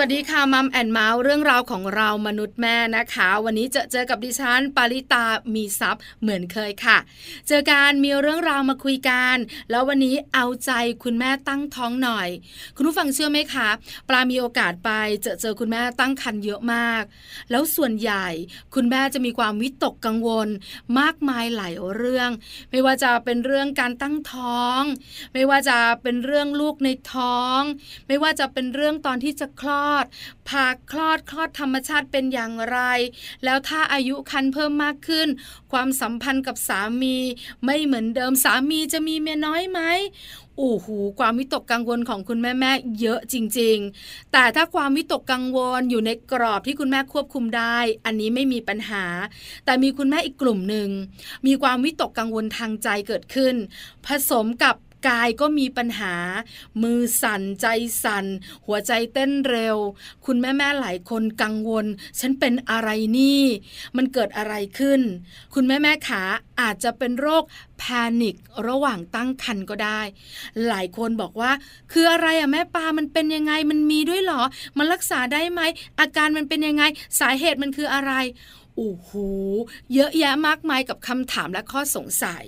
สวัสดีค่ะมัมแอนด์เมาส์เรื่องราวของเรามนุษย์แม่นะคะวันนี้จะเจอกับดิฉันปาริตามีทรัพย์เหมือนเคยค่ะเจอกันมีเรื่องราวมาคุยกันแล้ววันนี้เอาใจคุณแม่ตั้งท้องหน่อยคุณผู้ฟังเชื่อไหมคะปลามีโอกาสไปเจอคุณแม่ตั้งครรภ์เยอะมากแล้วส่วนใหญ่คุณแม่จะมีความวิตกกังวลมากมายหลายเรื่องไม่ว่าจะเป็นเรื่องการตั้งท้องไม่ว่าจะเป็นเรื่องลูกในท้องไม่ว่าจะเป็นเรื่องตอนที่จะคลอดคลอดธรรมชาติเป็นอย่างไรแล้วถ้าอายุครรภ์เพิ่มมากขึ้นความสัมพันธ์กับสามีไม่เหมือนเดิมสามีจะมีเมียน้อยไหมโอ้โหความวิตกกังวลของคุณแม่เยอะจริงๆแต่ถ้าความวิตกกังวลอยู่ในกรอบที่คุณแม่ควบคุมได้อันนี้ไม่มีปัญหาแต่มีคุณแม่อีกกลุ่มหนึ่งมีความวิตกกังวลทางใจเกิดขึ้นผสมกับกายก็มีปัญหามือสั่นใจสั่นหัวใจเต้นเร็วคุณแม่ๆหลายคนกังวลฉันเป็นอะไรนี่มันเกิดอะไรขึ้นคุณแม่ๆขาอาจจะเป็นโรคแพนิคระหว่างตั้งครรภ์ก็ได้หลายคนบอกว่าคืออะไรอะแม่ปลามันเป็นยังไงมันมีด้วยหรอมันรักษาได้ไหมอาการมันเป็นยังไงสาเหตุมันคืออะไรโอ้โหเยอะแยะมากมายกับคำถามและข้อสงสัย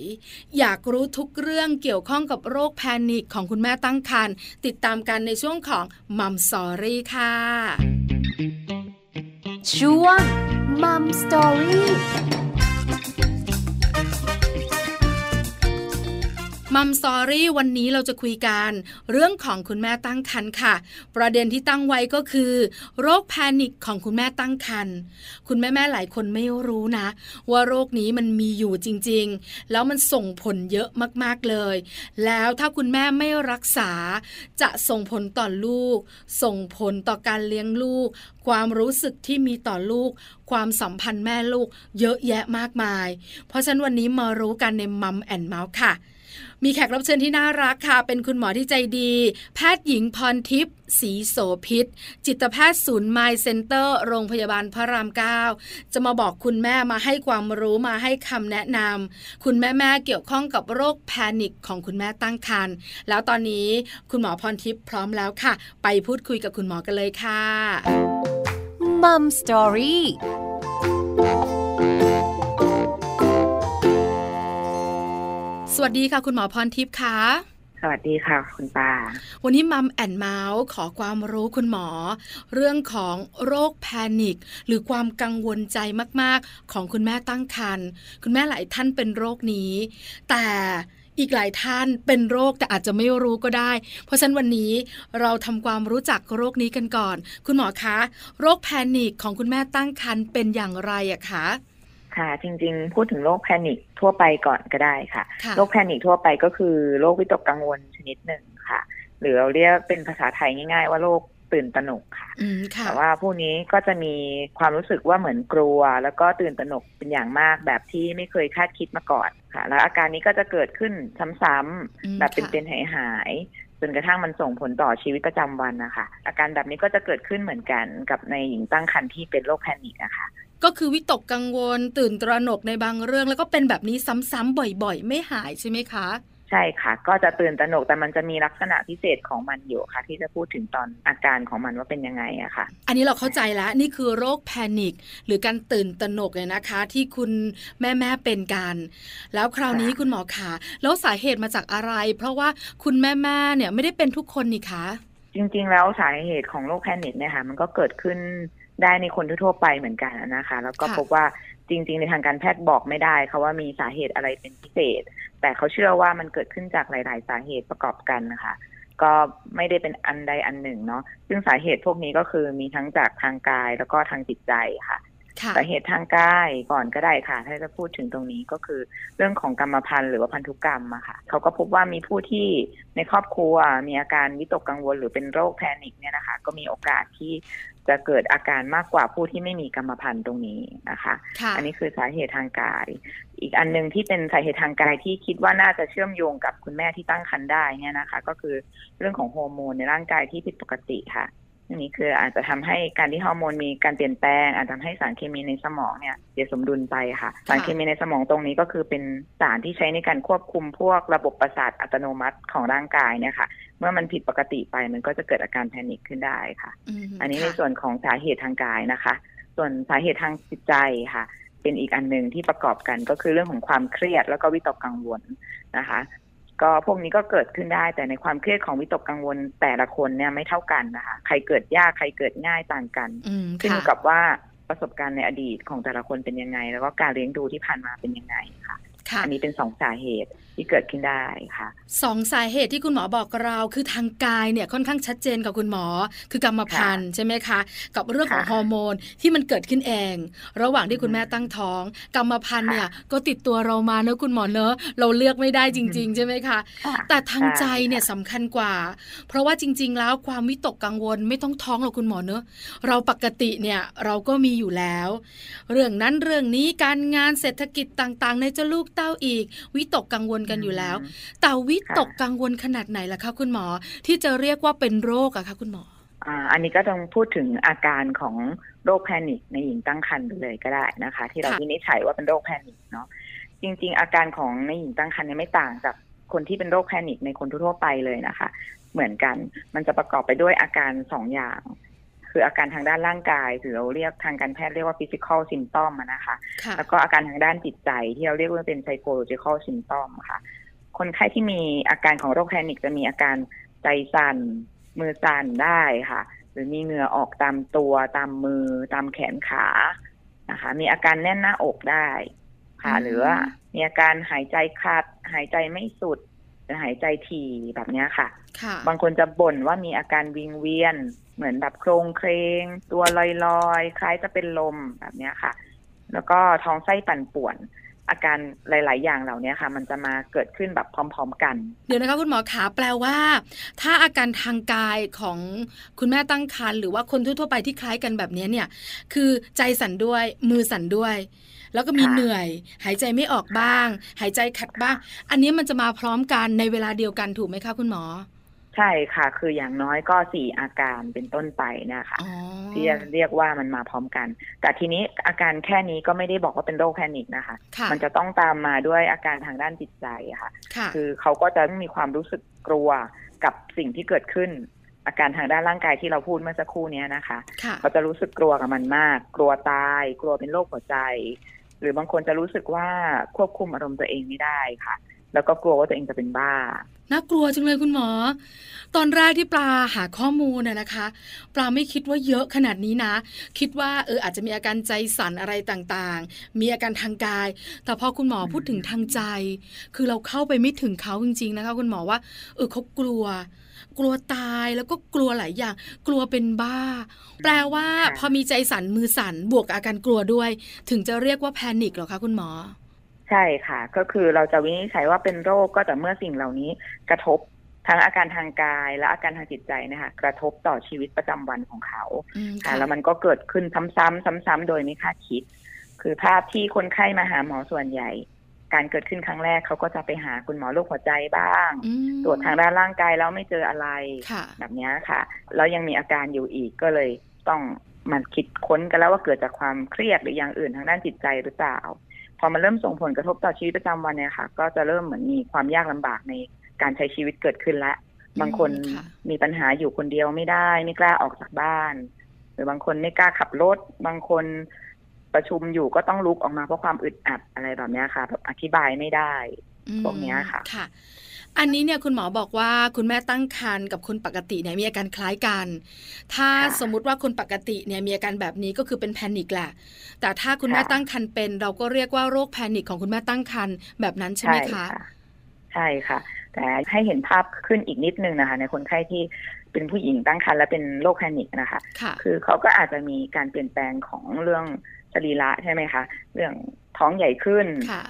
อยากรู้ทุกเรื่องเกี่ยวข้องกับโรคแพนิคของคุณแม่ตั้งครรภ์ติดตามกันในช่วงของ Mum's Story ค่ะช่วง Mum's Storyมัมสอรี่วันนี้เราจะคุยกันเรื่องของคุณแม่ตั้งครรภ์ค่ะประเด็นที่ตั้งไว้ก็คือโรคแพนิคของคุณแม่ตั้งครรภ์คุณแม่ๆหลายคนไม่รู้นะว่าโรคนี้มันมีอยู่จริงๆแล้วมันส่งผลเยอะมากๆเลยแล้วถ้าคุณแม่ไม่รักษาจะส่งผลต่อลูกส่งผลต่อการเลี้ยงลูกความรู้สึกที่มีต่อลูกความสัมพันธ์แม่ลูกเยอะแยะมากมายเพราะฉะนั้นวันนี้มารู้กันในมัมแอนด์เมาส์ค่ะมีแขกรับเชิญที่น่ารักค่ะเป็นคุณหมอที่ใจดีแพทย์หญิงพรทิพย์ศรีโสภิตจิตแพทย์ศูนย์ Mind Center โรงพยาบาลพระราม9จะมาบอกคุณแม่มาให้ความรู้มาให้คำแนะนำคุณแม่ๆเกี่ยวข้องกับโรคแพนิคของคุณแม่ตั้งครรภ์แล้วตอนนี้คุณหมอพรทิพย์พร้อมแล้วค่ะไปพูดคุยกับคุณหมอกันเลยค่ะ Mum Storyสวัสดีค่ะคุณหมอพรทิพย์ค่ะสวัสดีค่ะคุณปาวันนี้มัมแอนด์เมาส์ขอความรู้คุณหมอเรื่องของโรคแพนิคหรือความกังวลใจมากๆของคุณแม่ตั้งครรภ์คุณแม่หลายท่านเป็นโรคนี้แต่อีกหลายท่านเป็นโรคแต่อาจจะไม่รู้ก็ได้เพราะฉะนั้นวันนี้เราทำความรู้จักโรคนี้กันก่อนคุณหมอคะโรคแพนิคของคุณแม่ตั้งครรภ์เป็นอย่างไรอะคะค่ะจริงๆพูดถึงโรคแพนิคทั่วไปก่อนก็ได้ค่ะโรคแพนิคทั่วไปก็คือโรควิตกกังวลชนิดหนึ่งค่ะหรือเราเรียกเป็นภาษาไทยง่ายๆว่าโรคตื่นตระหนกค่ะแต่ว่าพวกนี้ก็จะมีความรู้สึกว่าเหมือนกลัวแล้วก็ตื่นตระหนกเป็นอย่างมากแบบที่ไม่เคยคาดคิดมาก่อนค่ะแล้วอาการนี้ก็จะเกิดขึ้นซ้ำๆแบบเป็นๆหายๆจนกระทั่งมันส่งผลต่อชีวิตประจำวันนะคะอาการแบบนี้ก็จะเกิดขึ้นเหมือนกันกับในหญิงตั้งครรภ์ที่เป็นโรคแพนิคนะคะก็คือวิตกกังวลตื่นตระหนกในบางเรื่องแล้วก็เป็นแบบนี้ซ้ำๆบ่อยๆไม่หายใช่ไหมคะใช่ค่ะก็จะตื่นตระหนกแต่มันจะมีลักษณะพิเศษของมันอยู่ค่ะที่จะพูดถึงตอนอาการของมันว่าเป็นยังไงอะค่ะอันนี้เราเข้าใจแล้วนี่คือโรคแพนิคหรือการตื่นตระหนกเนี่ยนะคะที่คุณแม่ๆเป็นกันแล้วคราวนี้คุณหมอคะแล้วสาเหตุมาจากอะไรเพราะว่าคุณแม่ๆเนี่ยไม่ได้เป็นทุกคนนี่คะจริงๆแล้วสาเหตุของโรคแพนิคเนี่ยค่ะมันก็เกิดขึ้นได้ในคนทั่วไปเหมือนกันนะคะแล้วก็พบว่าจริงๆในทางการแพทย์บอกไม่ได้ค่ะว่ามีสาเหตุอะไรเป็นพิเศษแต่เขาเชื่อว่ามันเกิดขึ้นจากหลายๆสาเหตุประกอบกันนะคะก็ไม่ได้เป็นอันใดอันหนึ่งเนาะซึ่งสาเหตุพวกนี้ก็คือมีทั้งจากทางกายแล้วก็ทางจิตใจค่ะสาเหตุทางกายก่อนก็ได้ค่ะถ้าจะพูดถึงตรงนี้ก็คือเรื่องของกรรมพันธุ์หรือว่าพันธุกรรมอะค่ะเขาก็พบว่ามีผู้ที่ในครอบครัวมีอาการวิตกกังวลหรือเป็นโรคแพนิคเนี่ยนะคะก็มีโอกาสที่จะเกิดอาการมากกว่าผู้ที่ไม่มีกรรมพันธุ์ตรงนี้นะคะอันนี้คือสาเหตุทางกายอีกอันนึงที่เป็นสาเหตุทางกายที่คิดว่าน่าจะเชื่อมโยงกับคุณแม่ที่ตั้งครรภ์ได้เนี่ยนะคะก็คือเรื่องของฮอร์โมนในร่างกายที่ผิดปกติค่ะ อย่างนี้คืออาจจะทำให้การที่ฮอร์โมนมีการเปลี่ยนแปลงอาจจะทำให้สารเคมีในสมองเนี่ยเสียสมดุลไปค่ะสารเคมีในสมองตรงนี้ก็คือเป็นสารที่ใช้ในการควบคุมพวกระบบประสาทอัตโนมัติของร่างกายเนี่ยค่ะเมื่อมันผิดปกติไปมันก็จะเกิดอาการแพนิคขึ้นได้ค่ะอันนี้ในส่วนของสาเหตุทางกายนะคะส่วนสาเหตุทางจิตใจค่ะเป็นอีกอันนึงที่ประกอบกันก็คือเรื่องของความเครียดแล้วก็วิตกกังวลนะคะก็พวกนี้ก็เกิดขึ้นได้แต่ในความเครียดของวิตกกังวลแต่ละคนเนี่ยไม่เท่ากันนะคะใครเกิดยากใครเกิดง่ายต่างกันขึ้นอยู่กับว่าประสบการณ์ในอดีตของแต่ละคนเป็นยังไงแล้วก็การเลี้ยงดูที่ผ่านมาเป็นยังไงค่ะอันนี้เป็น2สาเหตุที่เกิดขึ้นได้ค่ะ2สาเหตุที่คุณหมอบอกเราคือทางกายเนี่ยค่อนข้างชัดเจนกับคุณหมอคือกรรมพันธุ์ใช่ไหมคะกับเรื่องของฮอร์โมนที่มันเกิดขึ้นเองระหว่างที่คุณแม่ตั้งท้องกรรมพันธุ์เนี่ยก็ติดตัวเรามาเนอะคุณหมอเนอะเราเลือกไม่ได้จริงๆใช่ไหมคะแต่ทางใจเนี่ยสำคัญกว่าเพราะว่าจริงๆแล้วความวิตกกังวลไม่ต้องท้องหรอกคุณหมอเนอะเราปกติเนี่ยเราก็มีอยู่แล้วเรื่องนั้นเรื่องนี้การงานเศรษฐกิจต่างๆในเจ้าลูกเต้าอีกวิตกกังวลกันอยู่แล้วแต่วิตกกังวลขนาดไหนล่ะคะคุณหมอที่จะเรียกว่าเป็นโรคอะคะคุณหมออันนี้ก็ต้องพูดถึงอาการของโรคแพนิคในหญิงตั้งครรภ์เลยก็ได้นะคะที่เราวินิจฉัยว่าเป็นโรคแพนิคเนาะจริงๆอาการของในหญิงตั้งครรภ์เนี่ยไม่ต่างจากคนที่เป็นโรคแพนิคในคนทั่วไปเลยนะคะเหมือนกันมันจะประกอบไปด้วยอาการ2อย่างคืออาการทางด้านร่างกายที่เราเรียกทางการแพทย์เรียกว่า physical symptom นะคะแล้วก็อาการทางด้านจิตใจที่เราเรียกว่าเป็น psychological symptom ค่ะคนไข้ที่มีอาการของโรคแพนิคจะมีอาการใจสั่นมือสั่นได้ค่ะหรือมีเหงื่อออกตามตัวตามมือตามแขนขานะคะมีอาการแน่นหน้าอกได้ค่ะหรือว่ามีอาการหายใจขาดหายใจไม่สุดหายใจถี่แบบนี้ค่ะบางคนจะบ่นว่ามีอาการวิงเวียนเหมือนแบบโครงเครงตัวลอยๆคล้ายจะเป็นลมแบบนี้ค่ะแล้วก็ท้องไส้ปั่นป่วนอาการหลายๆอย่างเหล่านี้ค่ะมันจะมาเกิดขึ้นแบบพร้อมๆกันเดี๋ยวนะคะคุณหมอขาแปลว่าถ้าอาการทางกายของคุณแม่ตั้งครรภ์หรือว่าคนทั่วๆไปที่คล้ายกันแบบนี้เนี่ยคือใจสั่นด้วยมือสั่นด้วยแล้วก็มีเหนื่อยหายใจไม่ออกบ้างหายใจขัดบ้างอันนี้มันจะมาพร้อมกันในเวลาเดียวกันถูกไหมคะคุณหมอใช่ค่ะคืออย่างน้อยก็4อาการเป็นต้นไปนะคะที่จะเรียกว่ามันมาพร้อมกันแต่ทีนี้อาการแค่นี้ก็ไม่ได้บอกว่าเป็นโรคแพนิคนะคะมันจะต้องตามมาด้วยอาการทางด้านจิตใจค่ะคือเขาก็จะมีความรู้สึกกลัวกับสิ่งที่เกิดขึ้นอาการทางด้านร่างกายที่เราพูดเมื่อสักครู่นี้นะคะเขาจะรู้สึกกลัวกับมันมากกลัวตายกลัวเป็นโรคหัวใจหรือบางคนจะรู้สึกว่าควบคุมอารมณ์ตัวเองไม่ได้ค่ะแล้วก็กลัวว่าตัวเองจะเป็นบ้าน่ากลัวจังเลยคุณหมอตอนแรกที่ปลาหาข้อมูลนะคะปลาไม่คิดว่าเยอะขนาดนี้นะคิดว่าอาจจะมีอาการใจสั่นอะไรต่างๆมีอาการทางกายแต่พอคุณหมอพูดถึงทางใจคือเราเข้าไปไม่ถึงเขาจริงๆนะคะคุณหมอว่าเขากลัวตายแล้วก็กลัวหลายอย่างกลัวเป็นบ้าแปลว่าพอมีใจสั่นมือสั่นบวกอาการกลัวด้วยถึงจะเรียกว่าแพนิคเหรอคะคุณหมอใช่ค่ะก็คือเราจะวินิจฉัยว่าเป็นโรคก็แต่เมื่อสิ่งเหล่านี้กระทบทั้งอาการทางกายและอาการทางจิตใจนะคะกระทบต่อชีวิตประจำวันของเขาแล้วมันก็เกิดขึ้นซ้ำๆโดยไม่คาดคิดคือภาพที่คนไข้มาหาหมอส่วนใหญ่การเกิดขึ้นครั้งแรกเขาก็จะไปหาคุณหมอโรคหัวใจบ้างตรวจทางด้านร่างกายแล้วไม่เจออะไรแบบนี้ค่ะแล้วยังมีอาการอยู่อีกก็เลยต้องมันคิดค้นกันแล้วว่าเกิดจากความเครียดหรืออย่างอื่นทางด้านจิตใจหรือเปล่าพอมันเริ่มส่งผลกระทบต่อชีวิตประจำวันเนี่ยค่ะก็จะเริ่มเหมือนมีความยากลำบากในการใช้ชีวิตเกิดขึ้นละบางคนมีปัญหาอยู่คนเดียวไม่ได้ไม่กล้าออกจากบ้านหรือบางคนไม่กล้าขับรถบางคนประชุมอยู่ก็ต้องลุกออกมาเพราะความอึดอัดอะไรแบบนี้ค่ะแบบอธิบายไม่ได้พวกนี้ค่ะอันนี้เนี่ยคุณหมอบอกว่าคุณแม่ตั้งครรภ์กับคนปกติเนี่ยมีอาการคล้ายกันถ้าสมมุติว่าคนปกติเนี่ยมีอาการแบบนี้ก็คือเป็นแพนิคแหละแต่ถ้าคุณแม่ตั้งครรภ์เป็นเราก็เรียกว่าโรคแพนิคของคุณแม่ตั้งครรภ์แบบนั้นใช่ไหมคะใช่ค่ะแต่ให้เห็นภาพขึ้นอีกนิดนึงนะคะในคนไข้ที่เป็นผู้หญิงตั้งครรภ์และเป็นโรคแพนิคนะคะคือเขาก็อาจจะมีการเปลี่ยนแปลงของเรื่องสรีระใช่ไหมคะเรื่องท้องใหญ่ขึ้น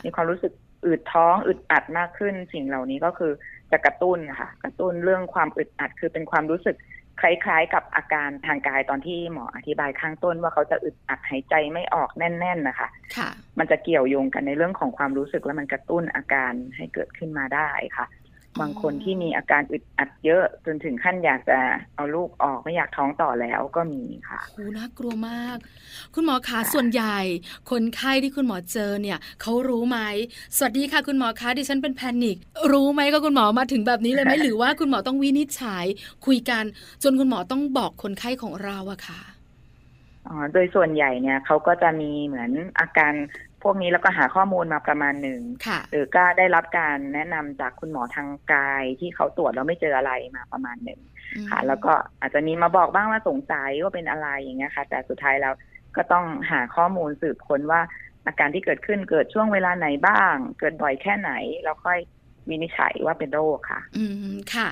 มีความรู้สึกอืดท้องอึดอัดมากขึ้นสิ่งเหล่านี้ก็คือจะกระตุ้นค่ะกระตุ้นเรื่องความอึดอัดคือเป็นความรู้สึกคล้ายๆกับอาการทางกายตอนที่หมออธิบายข้างต้นว่าเขาจะอึดอัดหายใจไม่ออกแน่นๆนะคะมันจะเกี่ยวโยงกันในเรื่องของความรู้สึกและมันกระตุ้นอาการให้เกิดขึ้นมาได้ค่ะ บางคนที่มีอาการอึดอัดเยอะจนถึงขั้นอยากจะเอาลูกออกไม่อยากท้องต่อแล้วก็มีค่ะโอ้น่ากลัวมากคุณหมอคะส่วนใหญ่คนไข้ที่คุณหมอเจอเนี่ยเขารู้ไหมสวัสดีค่ะคุณหมอคะดิฉันเป็นแพนิครู้ไหมก็คุณหมอมาถึงแบบนี้เลยไหม หรือว่าคุณหมอต้องวินิจฉัยคุยกันจนคุณหมอต้องบอกคนไข้ของเราอะค่ะอ๋อโดยส่วนใหญ่เนี่ยเขาก็จะมีเหมือนอาการพวกนี้แล้วก็หาข้อมูลมาประมาณหนึ่งหรือก็ได้รับการแนะนำจากคุณหมอทางกายที่เขาตรวจแล้วไม่เจออะไรมาประมาณหนึ่งค่ะแล้วก็อาจจะมีมาบอกบ้างว่าสงสัยว่าเป็นอะไรอย่างเงี้ยค่ะแต่สุดท้ายแล้วก็ต้องหาข้อมูลสืบค้นว่าอาการที่เกิดขึ้นเกิดช่วงเวลาไหนบ้างเกิดบ่อยแค่ไหนแล้วค่อยวินิจฉัยว่าเป็นโรคค่ะอืมค่ะ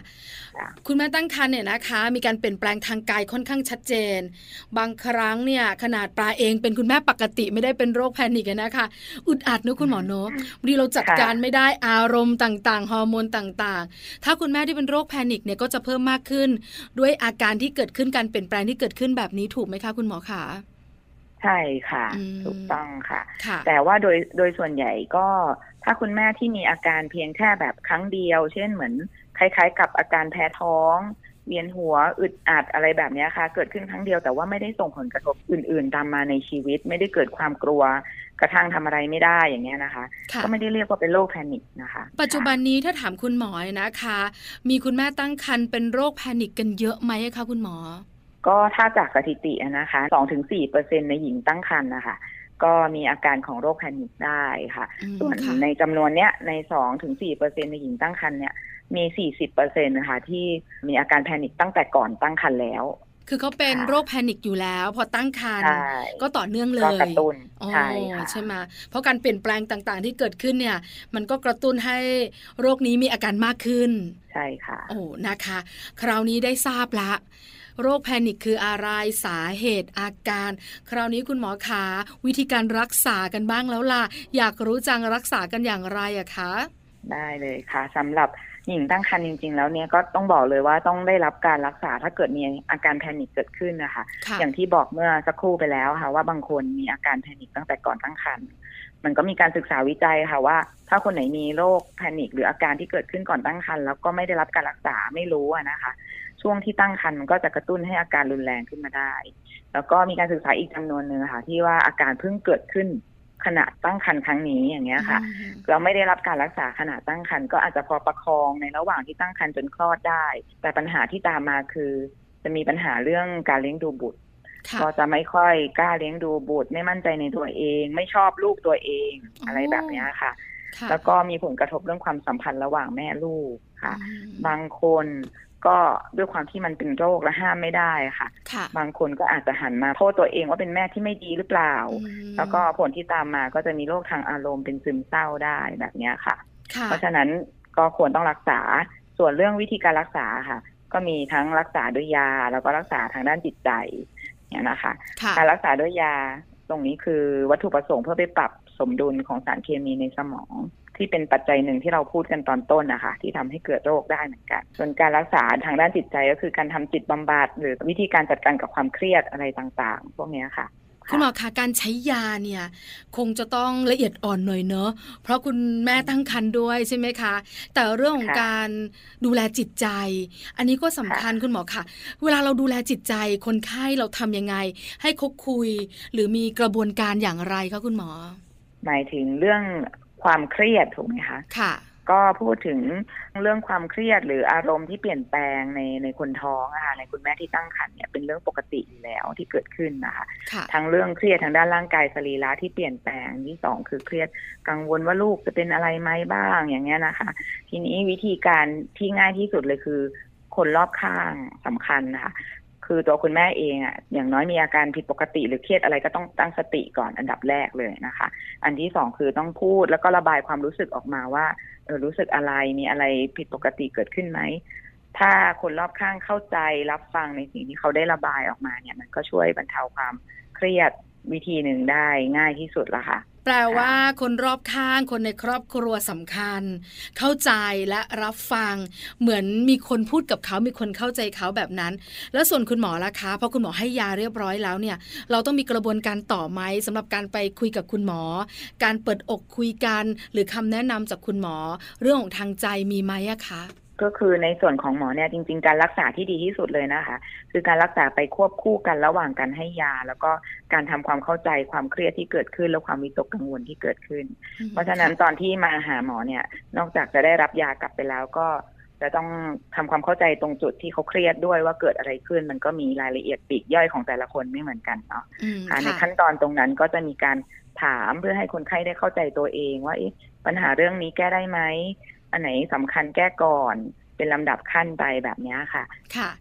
คุณแม่ตั้งครรภ์เนี่ยนะคะมีการเปลี่ยนแปลงทางกายค่อนข้างชัดเจนบางครั้งเนี่ยขนาดปลาเองเป็นคุณแม่ปกติไม่ได้เป็นโรคแพนิคนะคะอึดอัดนะคุณหมอโน้บางทีเราจัดการไม่ได้อารมณ์ต่างๆฮอร์โมนต่างๆถ้าคุณแม่ที่เป็นโรคแพนิคเนี่ยก็จะเพิ่มมากขึ้นด้วยอาการที่เกิดขึ้นการเปลี่ยนแปลงที่เกิดขึ้นแบบนี้ถูกไหมคะคุณหมอคะใช่ค่ะถูกต้องค่ะแต่ว่าโดยส่วนใหญ่ก็ถ้าคุณแม่ที่มีอาการเพียงแค่แบบครั้งเดียวเช่นเหมือนคล้ายๆกับอาการแพ้ท้องเวียนหัวอึดอัดอะไรแบบนี้ค่ะเกิดขึ้นครั้งเดียวแต่ว่าไม่ได้ส่งผลกระทบอื่นๆตามมาในชีวิตไม่ได้เกิดความกลัวกระทั่งทำอะไรไม่ได้อย่างเงี้ยนะคะก็ไม่ได้เรียกว่าเป็นโรคแพนิคนะคะปัจจุบันนี้ถ้าถามคุณหมอนะคะมีคุณแม่ตั้งครรภ์เป็นโรคแพนิคกันเยอะไหมคะคุณหมอก็ถ้าจากสถิตินะคะ 2-4% ในหญิงตั้งครรภ์นะคะก็มีอาการของโรคแพนิคได้ค่ะส่วนในจำนวนเนี้ยใน 2-4% ในหญิงตั้งครรภ์เนี่ยมี 40% นะคะที่มีอาการแพนิคตั้งแต่ก่อนตั้งครรภ์แล้วคือเขาเป็นโรคแพนิคอยู่แล้วพอตั้งครรภ์ก็ต่อเนื่องเลยกระตุ้นใช่ค่ะใช่มั้ยเพราะการเปลี่ยนแปลงต่างๆที่เกิดขึ้นเนี่ยมันก็กระตุ้นให้โรคนี้มีอาการมากขึ้นใช่ค่ะโอ้นะคะคราวนี้ได้ทราบละโรคแพนิคคืออะไรสาเหตุอาการคราวนี้คุณหมอคะวิธีการรักษากันบ้างแล้วล่ะอยากรู้จังรักษากันอย่างไรอะคะได้เลยค่ะสำหรับหญิงตั้งครรภ์จริงๆแล้วเนี่ยก็ต้องบอกเลยว่าต้องได้รับการรักษาถ้าเกิดมีอาการแพนิคเกิดขึ้นนะคะอย่างที่บอกเมื่อสักครู่ไปแล้วค่ะว่าบางคนมีอาการแพนิคตั้งแต่ก่อนตั้งครรภ์มันก็มีการศึกษาวิจัยค่ะว่าถ้าคนไหนมีโรคแพนิคหรืออาการที่เกิดขึ้นก่อนตั้งครรภ์แล้วก็ไม่ได้รับการรักษาไม่รู้นะคะช่วงที่ตั้งครรภ์มันก็จะกระตุ้นให้อาการรุนแรงขึ้นมาได้แล้วก็มีการศึกษาอีกจำนวนนึงค่ะที่ว่าอาการเพิ่งเกิดขึ้นขณะตั้งครรภ์ครั้งนี้อย่างเงี้ยค่ะเราไม่ได้รับการรักษาขณะตั้งครรภ์ก็อาจจะพอประคองในระหว่างที่ตั้งครรภ์จนคลอดได้แต่ปัญหาที่ตามมาคือจะมีปัญหาเรื่องการเลี้ยงดูบุตรก็จะไม่ค่อยกล้าเลี้ยงดูบุตรไม่มั่นใจในตัวเองไม่ชอบลูกตัวเองอะไรแบบเนี้ยค่ะแล้วก็มีผลกระทบเรื่องความสัมพันธ์ระหว่างแม่ลูกค่ะบางคนก็ด้วยความที่มันเป็นโรคและห้ามไม่ได้ค่ะบางคนก็อาจจะหันมาโทษตัวเองว่าเป็นแม่ที่ไม่ดีหรือเปล่าแล้วก็ผลที่ตามมาก็จะมีโรคทางอารมณ์เป็นซึมเศร้าได้แบบนี้ค่ะเพราะฉะนั้นก็ควรต้องรักษาส่วนเรื่องวิธีการรักษาค่ะก็มีทั้งรักษาด้วยยาแล้วก็รักษาทางด้านจิตใจเนี่ยนะคะการรักษาด้วยยาตรงนี้คือวัตถุประสงค์เพื่อไปปรับสมดุลของสารเคมีในสมองที่เป็นปัจจัยหนึ่งที่เราพูดกันตอนต้นนะคะที่ทำให้เกิดโรคได้เหมือนกันส่วนการรักษาทางด้านจิตใจก็คือการทำจิตบำบัดหรือวิธีการจัดการกับความเครียดอะไรต่างๆพวกนี้ค่ะคุณหมอคะการใช้ยาเนี่ยคงจะต้องละเอียดอ่อนหน่อยเนอะเพราะคุณแม่ตั้งครรภ์ด้วยใช่ไหมคะแต่เรื่องของการดูแลจิตใจอันนี้ก็สำคัญคุณหมอค่ะเวลาเราดูแลจิตใจคนไข้เราทำยังไงให้เขาคุยหรือมีกระบวนการอย่างไรคะคุณหมอหมายถึงเรื่องความเครียดถูกไหมคะค่ะก็พูดถึงเรื่องความเครียดหรืออารมณ์ที่เปลี่ยนแปลงในคนท้องนะคะในคุณแม่ที่ตั้งครรภ์เนี่ยเป็นเรื่องปกติอยู่แล้วที่เกิดขึ้นนะคะทั้งเรื่องเครียดทางด้านร่างกายสรีระที่เปลี่ยนแปลงที่สองคือเครียดกังวลว่าลูกจะเป็นอะไรไหมบ้างอย่างเงี้ยนะคะทีนี้วิธีการที่ง่ายที่สุดเลยคือคนรอบข้างสำคัญนะคะคือตัวคุณแม่เองอ่ะอย่างน้อยมีอาการผิดปกติหรือเครียดอะไรก็ต้องตั้งสติก่อนอันดับแรกเลยนะคะอันที่สองคือต้องพูดแล้วก็ระบายความรู้สึกออกมาว่ารู้สึกอะไรมีอะไรผิดปกติเกิดขึ้นไหมถ้าคนรอบข้างเข้าใจรับฟังในสิ่งที่เขาได้ระบายออกมาเนี่ยมันก็ช่วยบรรเทาความเครียดวิธีหนึ่งได้ง่ายที่สุดละค่ะ แปลว่าคนรอบข้างคนในครอบครัวสำคัญเข้าใจและรับฟังเหมือนมีคนพูดกับเขามีคนเข้าใจเขาแบบนั้นแล้วส่วนคุณหมอล่ะคะพอคุณหมอให้ยาเรียบร้อยแล้วเนี่ยเราต้องมีกระบวนการต่อไหมสำหรับการไปคุยกับคุณหมอการเปิดอกคุยกันหรือคำแนะนำจากคุณหมอเรื่องของทางใจมีไหมอะคะก็คือในส่วนของหมอเนี่ยจริงๆการรักษาที่ดีที่สุดเลยนะคะคือการรักษาไปควบคู่กันระหว่างการให้ยาแล้วก็การทำความเข้าใจความเครียดที่เกิดขึ้นและความวิตกกังวลที่เกิดขึ้นเพราะฉะนั้นตอนที่มาหาหมอเนี่ยนอกจากจะได้รับยากลับไปแล้วก็จะต้องทำความเข้าใจตรงจุดที่เขาเครียดด้วยว่าเกิดอะไรขึ้นมันก็มีรายละเอียดปลีกย่อยของแต่ละคนไม่เหมือนกันเนาะในขั้นตอนตรงนั้นก็จะมีการถามเพื่อให้คนไข้ได้เข้าใจตัวเองว่าปัญหาเรื่องนี้แก้ได้ไหมอันไหนสำคัญแก้ก่อนเป็นลำดับขั้นไปแบบนี้ค่ะ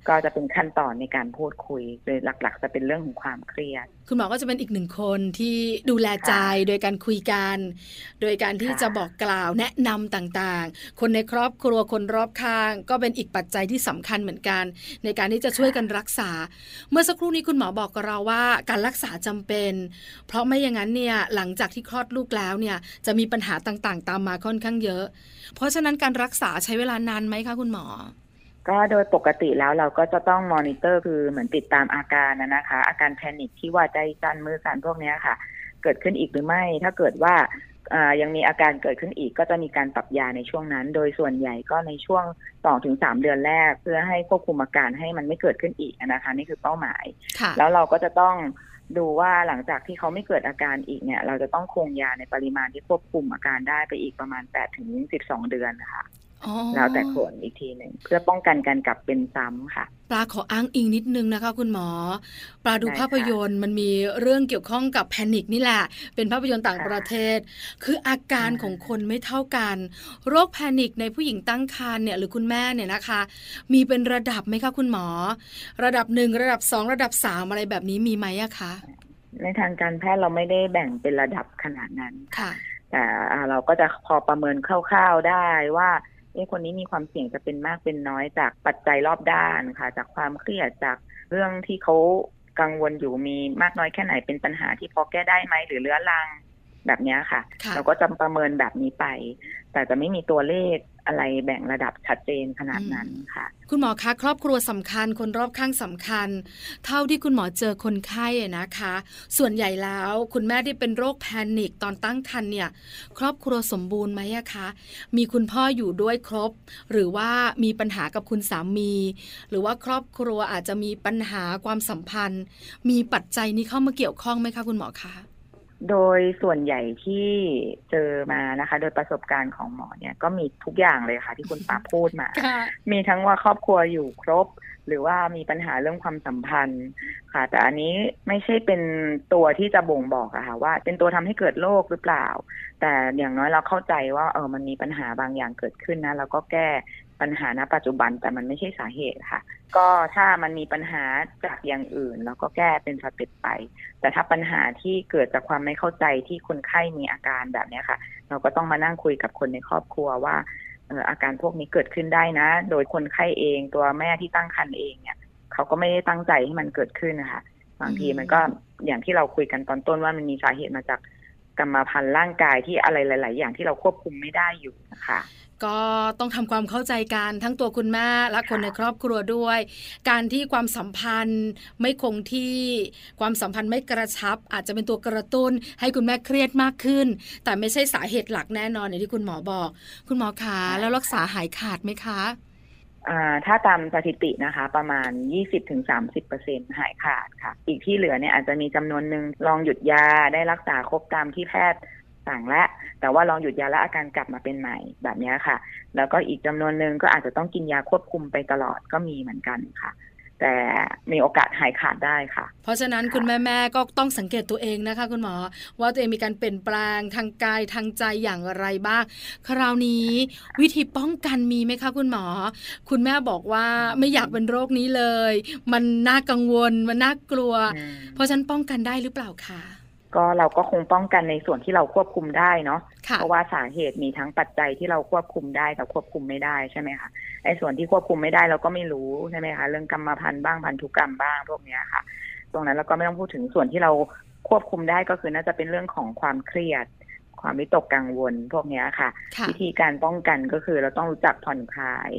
ก็จะเป็นขั้นตอนในการพูดคุยโดยหลักๆจะเป็นเรื่องของความเครียดคุณหมอก็จะเป็นอีกหนึ่งคนที่ดูแลใจโดยการคุยกันโดยการที่จะบอกกล่าวแนะนำต่างๆคนในครอบครัวคนรอบข้างก็เป็นอีกปัจจัยที่สำคัญเหมือนกันในการที่จะช่วยกันรักษาเมื่อสักครู่นี้คุณหมอบอกกับเราว่าการรักษาจำเป็นเพราะไม่อย่างนั้นเนี่ยหลังจากที่คลอดลูกแล้วเนี่ยจะมีปัญหาต่างๆตามมาค่อนข้างเยอะเพราะฉะนั้นการรักษาใช้เวลานานไหมคะคุณหมอก็โดยปกติแล้วเราก็จะต้องมอนิเตอร์คือเหมือนติดตามอาการนะคะอาการแพนิคที่ว่าใจสั่นมือสั่นพวกนี้ค่ะเกิดขึ้นอีกหรือไม่ถ้าเกิดว่ายังมีอาการเกิดขึ้นอีกก็จะมีการปรับยาในช่วงนั้นโดยส่วนใหญ่ก็ในช่วง 2-3 เดือนแรกเพื่อให้ควบคุมอาการให้มันไม่เกิดขึ้นอีกนะคะนี่คือเป้าหมายแล้วเราก็จะต้องดูว่าหลังจากที่เขาไม่เกิดอาการอีกเนี่ยเราจะต้องคงยาในปริมาณที่ควบคุมอาการได้ไปอีกประมาณ 8-12 เดือนค่ะแล้วแต่คนอีกทีหนึ่งเพื่อป้องกันการกลับเป็นซ้ำค่ะปลาขออ้างอิงนิดนึงนะคะคุณหมอปลาดูภาพยนตร์มันมีเรื่องเกี่ยวข้องกับแพนิคนี่แหละเป็นภาพยนตร์ต่างประเทศคืออาการของคนไม่เท่ากันโรคแพนิคในผู้หญิงตั้งครรภ์เนี่ยหรือคุณแม่เนี่ยนะคะมีเป็นระดับไหมคะคุณหมอระดับ1ระดับ2ระดับ3อะไรแบบนี้มีไหมอะคะในทางการแพทย์เราไม่ได้แบ่งเป็นระดับขนาดนั้นค่ะแต่เราก็จะพอประเมินคร่าวๆได้ว่าคนนี้มีความเสี่ยงจะเป็นมากเป็นน้อยจากปัจจัยรอบด้านค่ะจากความเครียดจากเรื่องที่เขากังวลอยู่มีมากน้อยแค่ไหนเป็นปัญหาที่พอแก้ได้ไหมหรือเรื้อรังแบบนี้ค่ะเราก็จะประเมินแบบนี้ไปแต่จะไม่มีตัวเลขอะไรแบ่งระดับชัดเจนขนาดนั้นค่ะคุณหมอคะครอบครัวสำคัญคนรอบข้างสำคัญเท่าที่คุณหมอเจอคนไข้นะคะส่วนใหญ่แล้วคุณแม่ที่เป็นโรคแพนิคตอนตั้งครรภ์เนี่ยครอบครัวสมบูรณ์ไหมคะมีคุณพ่ออยู่ด้วยครบหรือว่ามีปัญหากับคุณสามีหรือว่าครอบครัวอาจจะมีปัญหาความสัมพันธ์มีปัจจัยนี้เข้ามาเกี่ยวข้องไหมคะคุณหมอคะโดยส่วนใหญ่ที่เจอมานะคะโดยประสบการณ์ของหมอเนี่ยก็มีทุกอย่างเลยค่ะที่คุณปาพูดมามีทั้งว่าครอบครัวอยู่ครบหรือว่ามีปัญหาเรื่องความสัมพันธ์ค่ะแต่อันนี้ไม่ใช่เป็นตัวที่จะบ่งบอกอะค่ะว่าเป็นตัวทำให้เกิดโรคหรือเปล่าแต่อย่างน้อยเราเข้าใจว่ามันมีปัญหาบางอย่างเกิดขึ้นนะแล้วก็แก้ปัญหาณปัจจุบันแต่มันไม่ใช่สาเหตุค่ะก็ถ้ามันมีปัญหาจากอย่างอื่นเราก็แก้เป็นสเต็ปไปแต่ถ้าปัญหาที่เกิดจากความไม่เข้าใจที่คนไข้มีอาการแบบนี้ค่ะเราก็ต้องมานั่งคุยกับคนในครอบครัวว่าอาการพวกนี้เกิดขึ้นได้นะโดยคนไข้เองตัวแม่ที่ตั้งครรภ์เองเนี่ยเขาก็ไม่ได้ตั้งใจให้มันเกิดขึ้นนะคะบางทีมันก็อย่างที่เราคุยกันตอนต้นว่ามันมีสาเหตุมาจากกรรมพันธุ์ร่างกายที่อะไรหลายๆอย่างที่เราควบคุมไม่ได้อยู่นะคะก็ต้องทำความเข้าใจกันทั้งตัวคุณแม่และคนในครอบครัวด้วยการที่ความสัมพันธ์ไม่คงที่ความสัมพันธ์ไม่กระชับอาจจะเป็นตัวกระตุ้นให้คุณแม่เครียดมากขึ้นแต่ไม่ใช่สาเหตุหลักแน่นอนอย่างที่คุณหมอบอกคุณหมอคะแล้วรักษาหายขาดไหมคะถ้าตามสถิตินะคะประมาณ 20-30% หายขาดค่ะอีกที่เหลือเนี่ยอาจจะมีจำนวนนึงลองหยุดยาได้รักษาครบตามที่แพทย์สั่งและแต่ว่าลองหยุดยาแล้วอาการกลับมาเป็นใหม่แบบนี้ค่ะแล้วก็อีกจำนวนนึงก็อาจจะต้องกินยาควบคุมไปตลอดก็มีเหมือนกันค่ะแต่มีโอกาสหายขาดได้ค่ะเพราะฉะนั้นคุณแม่ๆก็ต้องสังเกตตัวเองนะคะคุณหมอว่าตัวเองมีการเปลี่ยนแปลงทางกายทางใจอย่างไรบ้างคราวนี้วิธีป้องกันมีไหมคะคุณหมอคุณแม่บอกว่าไม่อยากเป็นโรคนี้เลยมันน่ากังวลมันน่ากลัวเพราะฉะนั้นป้องกันได้หรือเปล่าคะก็เราก็คงป้องกันในส่วนที่เราควบคุมได้เนาะเพราะว่าสาเหตุมีทั้งปัจจัยที่เราควบคุมได้กับควบคุมไม่ได้ใช่ไหมคะไอ้ส่วนที่ควบคุมไม่ได้เราก็ไม่รู้ใช่ไหมคะเรื่องกรรมพันธุ์บ้างพันธุกรรมบ้างพวกนี้ค่ะตรงนั้นเราก็ไม่ต้องพูดถึงส่วนที่เราควบคุมได้ก็คือน่าจะเป็นเรื่องของความเครียด ความวิตกกังวลพวกนี้ค่ะวิธีการป้องกันก็คือเราต้องรู้จักผ่อนคลาย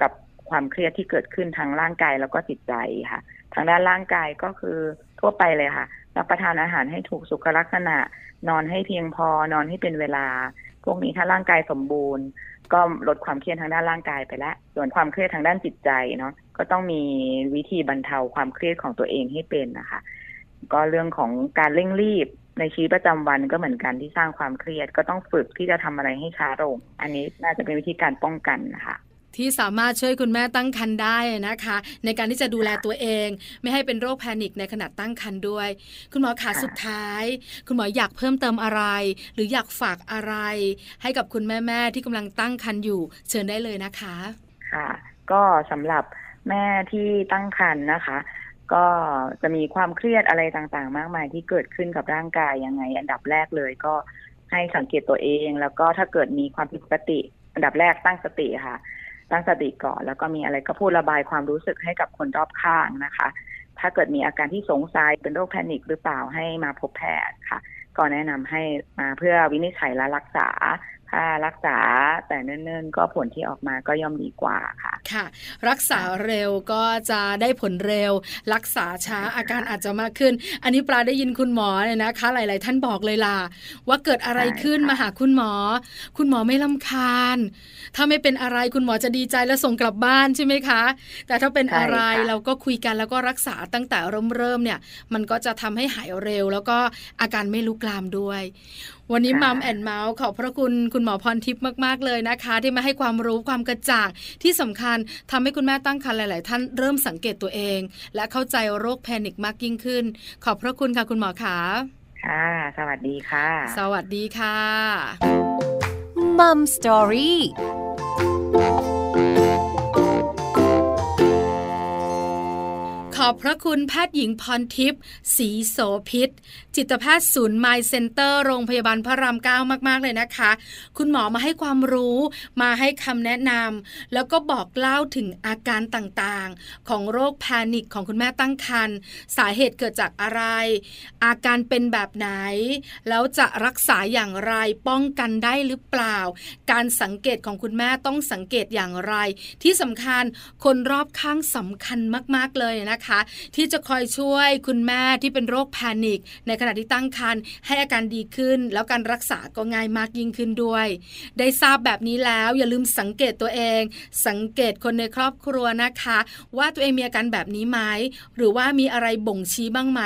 กับความเครียดที่เกิดขึ้นทางร่างกายแล้วก็จิตใจค่ะทางด้านร่างกายก็คือทั่วไปเลยค่ะรับประทานอาหารให้ถูกสุขลักษณะนอนให้เพียงพอนอนให้เป็นเวลาพวกนี้ถ้าร่างกายสมบูรณ์ก็ลดความเครียดทางด้านร่างกายไปแล้วส่วนความเครียดทางด้านจิตใจเนาะก็ต้องมีวิธีบรรเทาความเครียดของตัวเองให้เป็นนะคะก็เรื่องของการเร่งรีบในชีวิตประจำวันก็เหมือนกันที่สร้างความเครียดก็ต้องฝึกที่จะทำอะไรให้ช้าลงอันนี้น่าจะเป็นวิธีการป้องกันนะคะที่สามารถช่วยคุณแม่ตั้งครรภ์ได้นะคะในการที่จะดูแลตัวเองไม่ให้เป็นโรคแพนิคในขณะตั้งครรภ์ด้วยคุณหมอขาสุดท้ายคุณหมออยากเพิ่มเติมอะไรหรืออยากฝากอะไรให้กับคุณแม่ๆที่กำลังตั้งครรภ์อยู่เชิญได้เลยนะคะค่ะก็สำหรับแม่ที่ตั้งครรภ์นะคะก็จะมีความเครียดอะไรต่างๆมากมายที่เกิดขึ้นกับร่างกายยังไงอันดับแรกเลยก็ให้สังเกตตัวเองแล้วก็ถ้าเกิดมีความผิดปกติอันดับแรกตั้งสติค่ะตั้งสติก่อนแล้วก็มีอะไรก็พูดระบายความรู้สึกให้กับคนรอบข้างนะคะถ้าเกิดมีอาการที่สงสัยเป็นโรคแพนิคหรือเปล่าให้มาพบแพทย์ค่ะก็แนะนำให้มาเพื่อวินิจฉัยและรักษาถ้ารักษาแต่เนิ่นๆก็ผลที่ออกมาก็ย่อมดีกว่าค่ะค่ะรักษาเร็วก็จะได้ผลเร็วรักษาช้าอาการอาจจะมากขึ้นอันนี้ปลาได้ยินคุณหมอเนี่ยนะคะหลายๆท่านบอกเลยล่ะว่าเกิดอะไรขึ้นมาหาคุณหมอคุณหมอไม่รำคาญถ้าไม่เป็นอะไรคุณหมอจะดีใจและส่งกลับบ้านใช่ไหมคะแต่ถ้าเป็นอะไรเราก็คุยกันแล้วก็รักษาตั้งแต่เริ่มเนี่ยมันก็จะทำให้หายเร็วแล้วก็อาการไม่ลุกลามด้วยวันนี้ Mom and Mouth ขอบพระคุณคุณหมอพรทิพย์มากๆเลยนะคะที่มาให้ความรู้ความกระจ่างที่สำคัญทำให้คุณแม่ตั้งครรภ์หลายๆท่านเริ่มสังเกตตัวเองและเข้าใจโรคแพนิคมากยิ่งขึ้นขอบพระคุณค่ะคุณหมอขาค่ะสวัสดีค่ะสวัสดีค่ะ Mum Storyขอบพระคุณแพทย์หญิงพรทิพย์ศรีโสภิตจิตแพทย์ศูนย์ Mind Center โรงพยาบาลพระราม 9 มากๆเลยนะคะคุณหมอมาให้ความรู้มาให้คำแนะนำแล้วก็บอกเล่าถึงอาการต่างๆของโรคแพนิคของคุณแม่ตั้งครรภ์สาเหตุเกิดจากอะไรอาการเป็นแบบไหนแล้วจะรักษาอย่างไรป้องกันได้หรือเปล่าการสังเกตของคุณแม่ต้องสังเกตอย่างไรที่สำคัญคนรอบข้างสำคัญมากๆเลยนะคะที่จะคอยช่วยคุณแม่ที่เป็นโรคแพนิคในขณะที่ตั้งครรภ์ให้อาการดีขึ้นแล้วการรักษาก็ง่ายมากยิ่งขึ้นด้วยได้ทราบแบบนี้แล้วอย่าลืมสังเกตตัวเองสังเกตคนในครอบครัวนะคะว่าตัวเองมีอาการแบบนี้ไหมหรือว่ามีอะไรบ่งชี้บ้างไหม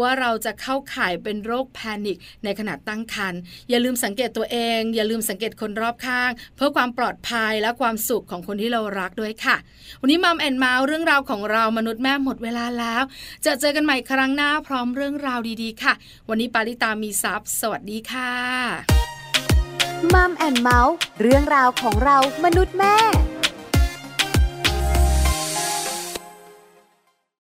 ว่าเราจะเข้าข่ายเป็นโรคแพนิคในขณะตั้งครรภ์อย่าลืมสังเกตตัวเองอย่าลืมสังเกตคนรอบข้างเพื่อความปลอดภัยและความสุขของคนที่เรารักด้วยค่ะวันนี้ Mom and Mouth เรื่องราวของเรามนุษย์แม่หมดเวลาแล้วจะเจอกันใหม่ครั้งหน้าพร้อมเรื่องราวดีๆค่ะวันนี้ปาริตามีทรัพย์สวัสดีค่ะ Mom and Mouth เรื่องราวของเรามนุษย์แม่